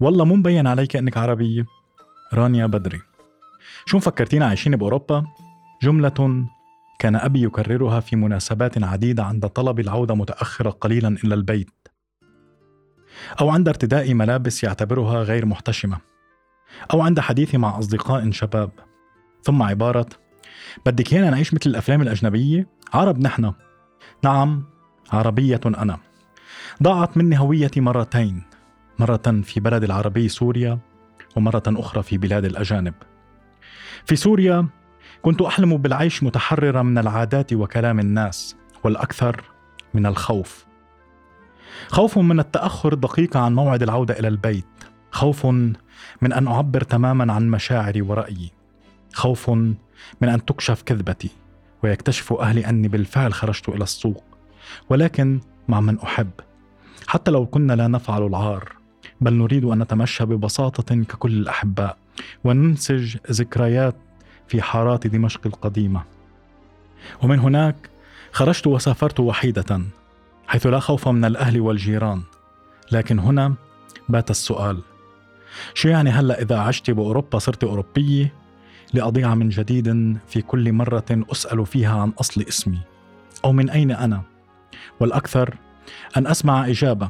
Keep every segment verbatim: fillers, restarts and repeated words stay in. والله مو مبين عليك انك عربيه. رانيا بدري. شو مفكرتين عايشين باوروبا؟ جمله كان ابي يكررها في مناسبات عديده عند طلب العوده متاخره قليلا الى البيت، او عند ارتداء ملابس يعتبرها غير محتشمه، او عند حديثي مع اصدقاء شباب، ثم عباره بدك هنا نعيش مثل الافلام الاجنبيه؟ عرب نحن. نعم، عربيه انا. ضاعت مني هويتي مرتين، مرة في بلد العربي سوريا، ومرة أخرى في بلاد الأجانب. في سوريا كنت أحلم بالعيش متحررا من العادات وكلام الناس، والأكثر من الخوف، خوف من التأخر دقيقة عن موعد العودة إلى البيت، خوف من أن أعبر تماما عن مشاعري ورأيي، خوف من أن تكشف كذبتي ويكتشف أهلي أني بالفعل خرجت إلى السوق ولكن مع من أحب، حتى لو كنا لا نفعل العار، بل نريد أن نتمشى ببساطة ككل الأحباء وننسج ذكريات في حارات دمشق القديمة. ومن هناك خرجت وسافرت وحيدة، حيث لا خوف من الأهل والجيران. لكن هنا بات السؤال، شو يعني هلأ إذا عشت بأوروبا صرت أوروبية؟ لأضيع من جديد في كل مرة أسأل فيها عن أصل اسمي أو من أين أنا، والأكثر أن أسمع إجابة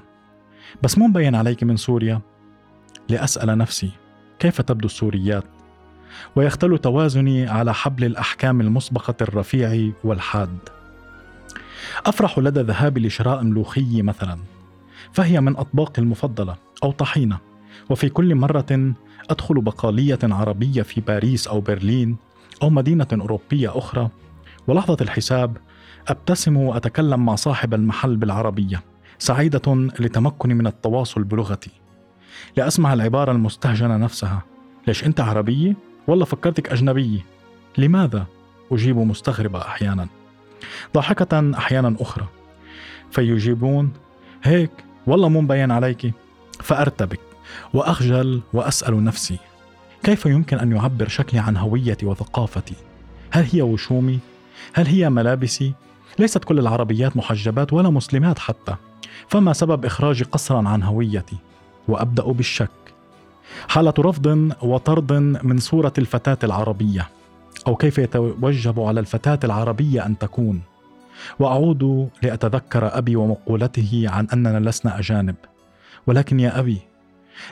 بس مو مبين عليك من سوريا، لأسأل نفسي كيف تبدو السوريات، ويختل توازني على حبل الأحكام المسبقة الرفيع والحاد. أفرح لدى ذهابي لشراء ملوخية مثلا، فهي من أطباقي المفضلة، أو طحينة، وفي كل مرة أدخل بقالية عربية في باريس أو برلين أو مدينة أوروبية أخرى، ولحظة الحساب أبتسم وأتكلم مع صاحب المحل بالعربية، سعيدة لتمكني من التواصل بلغتي، لأسمع العبارة المستهجنة نفسها، ليش أنت عربية؟ والله فكرتك أجنبية. لماذا؟ أجيب مستغربة أحيانا، ضاحكة أحيانا أخرى، فيجيبون هيك والله مو مبين عليك، فأرتبك وأخجل وأسأل نفسي كيف يمكن أن يعبر شكلي عن هويتي وثقافتي؟ هل هي وشومي؟ هل هي ملابسي؟ ليست كل العربيات محجبات ولا مسلمات حتى، فما سبب إخراجي قصرا عن هويتي؟ وأبدأ بالشك، حالة رفض وطرد من صورة الفتاة العربية، أو كيف يتوجب على الفتاة العربية أن تكون، وأعود لأتذكر أبي ومقولته عن أننا لسنا أجانب. ولكن يا أبي،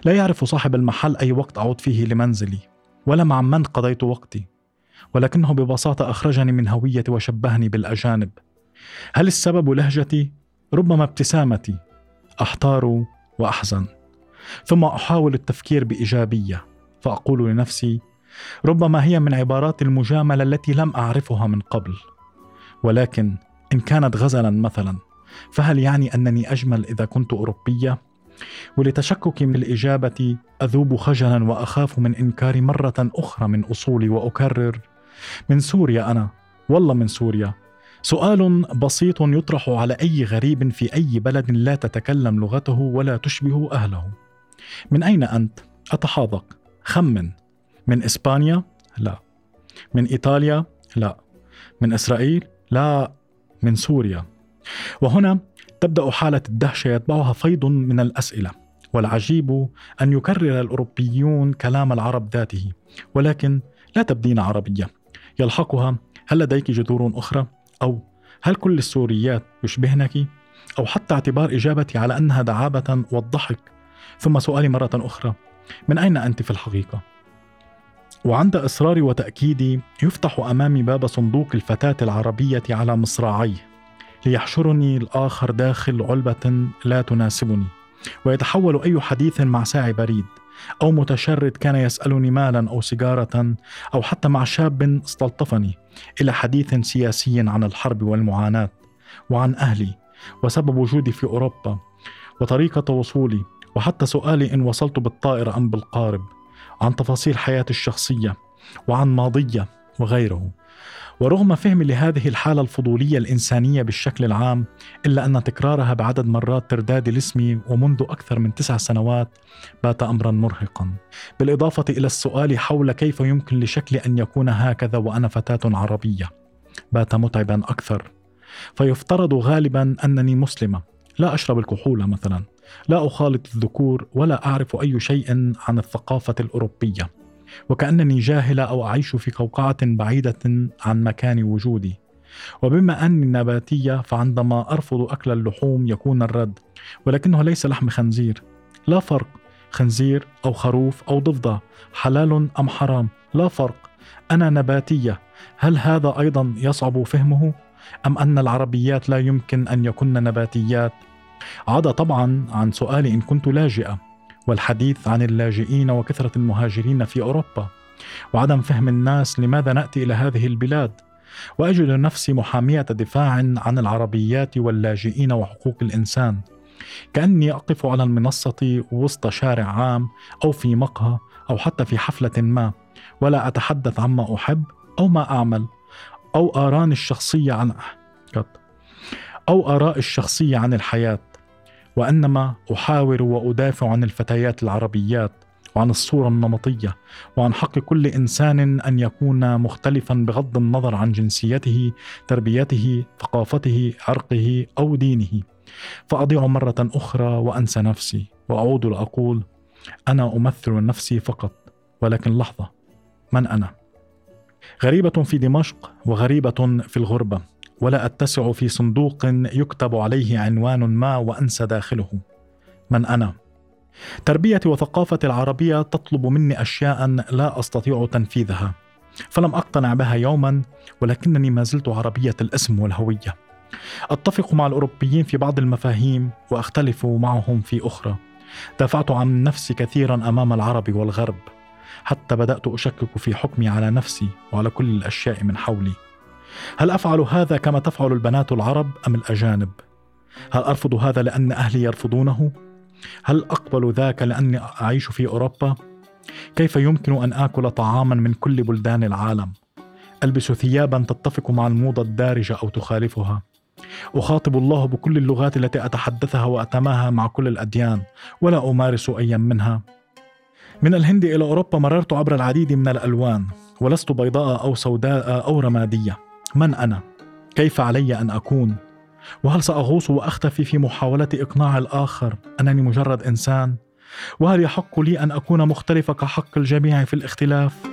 لا يعرف صاحب المحل أي وقت أعود فيه لمنزلي ولا مع من قضيت وقتي، ولكنه ببساطة أخرجني من هويتي وشبهني بالأجانب. هل السبب لهجتي؟ ربما ابتسامتي. أحتار وأحزن، ثم أحاول التفكير بإيجابية، فأقول لنفسي ربما هي من عبارات المجاملة التي لم أعرفها من قبل. ولكن إن كانت غزلا مثلا، فهل يعني أنني أجمل إذا كنت أوروبية؟ ولتشككي من الإجابة أذوب خجلا وأخاف من إنكار مرة أخرى من أصولي، وأكرر من سوريا أنا، والله من سوريا. سؤال بسيط يطرح على أي غريب في أي بلد لا تتكلم لغته ولا تشبه أهله. من أين أنت؟ أتحاذق، خمن. من إسبانيا؟ لا. من إيطاليا؟ لا. من إسرائيل؟ لا. من سوريا. وهنا تبدأ حالة الدهشة يتبعها فيض من الأسئلة، والعجيب أن يكرر الأوروبيون كلام العرب ذاته، ولكن لا تبدين عربية، يلحقها هل لديك جذور أخرى؟ أو هل كل السوريات يشبهنك؟ أو حتى اعتبار إجابتي على أنها دعابة والضحك، ثم سؤالي مرة أخرى من أين أنت في الحقيقة؟ وعند إصراري وتأكيدي يفتح أمامي باب صندوق الفتاة العربية على مصراعيه، ليحشرني الآخر داخل علبة لا تناسبني، ويتحول أي حديث مع ساعي بريد أو متشرد كان يسألني مالا أو سيجارة، أو حتى مع شاب استلطفني، إلى حديث سياسي عن الحرب والمعاناة وعن أهلي وسبب وجودي في أوروبا وطريقة وصولي، وحتى سؤالي إن وصلت بالطائرة أم بالقارب، عن تفاصيل حياتي الشخصية وعن ماضية وغيره. ورغم فهمي لهذه الحالة الفضولية الإنسانية بالشكل العام، إلا أن تكرارها بعدد مرات ترداد لاسمي ومنذ أكثر من تسع سنوات بات أمرا مرهقا، بالإضافة إلى السؤال حول كيف يمكن لشكلي أن يكون هكذا وأنا فتاة عربية، بات متعبا أكثر. فيفترض غالبا أنني مسلمة، لا أشرب الكحول مثلا، لا أخالط الذكور، ولا أعرف أي شيء عن الثقافة الأوروبية، وكأنني جاهلة أو أعيش في قوقعة بعيدة عن مكان وجودي. وبما أني نباتية فعندما أرفض أكل اللحوم يكون الرد، ولكنه ليس لحم خنزير، لا فرق، خنزير أو خروف أو ضفدع، حلال أم حرام، لا فرق، أنا نباتية. هل هذا أيضا يصعب فهمه؟ أم أن العربيات لا يمكن أن يكون نباتيات؟ عاد طبعا عن سؤالي إن كنت لاجئة، والحديث عن اللاجئين وكثرة المهاجرين في أوروبا، وعدم فهم الناس لماذا نأتي إلى هذه البلاد، وأجد نفسي محامية دفاع عن العربيات واللاجئين وحقوق الإنسان، كأني أقف على المنصة وسط شارع عام أو في مقهى أو حتى في حفلة ما، ولا أتحدث عما أحب أو ما أعمل أو آراني الشخصية عن أو آراء الشخصية عن الحياة، وإنما أحاور وأدافع عن الفتيات العربيات وعن الصورة النمطية وعن حق كل إنسان أن يكون مختلفا بغض النظر عن جنسيته، تربيته، ثقافته، عرقه أو دينه. فأضيع مرة أخرى وأنسى نفسي وأعود لأقول أنا أمثل نفسي فقط، ولكن لحظة، من أنا؟ غريبة في دمشق وغريبة في الغربة، ولا أتسع في صندوق يكتب عليه عنوان ما وأنسى داخله من أنا. تربية وثقافة العربية تطلب مني أشياء لا أستطيع تنفيذها، فلم أقتنع بها يوما، ولكنني ما زلت عربية الاسم والهوية. أتفق مع الأوروبيين في بعض المفاهيم وأختلف معهم في أخرى. دافعت عن نفسي كثيرا أمام العرب والغرب، حتى بدأت أشكك في حكمي على نفسي وعلى كل الأشياء من حولي. هل أفعل هذا كما تفعل البنات العرب أم الأجانب؟ هل أرفض هذا لأن أهلي يرفضونه؟ هل أقبل ذاك لأني أعيش في أوروبا؟ كيف يمكن أن آكل طعاما من كل بلدان العالم؟ ألبس ثيابا تتفق مع الموضة الدارجة أو تخالفها؟ أخاطب الله بكل اللغات التي أتحدثها وأتماها مع كل الأديان، ولا أمارس أي منها. من الهند إلى أوروبا مررت عبر العديد من الألوان، ولست بيضاء أو سوداء أو رمادية. من أنا؟ كيف علي أن أكون؟ وهل سأغوص وأختفي في محاولة إقناع الآخر أنني مجرد إنسان؟ وهل يحق لي أن أكون مختلفة كحق الجميع في الاختلاف؟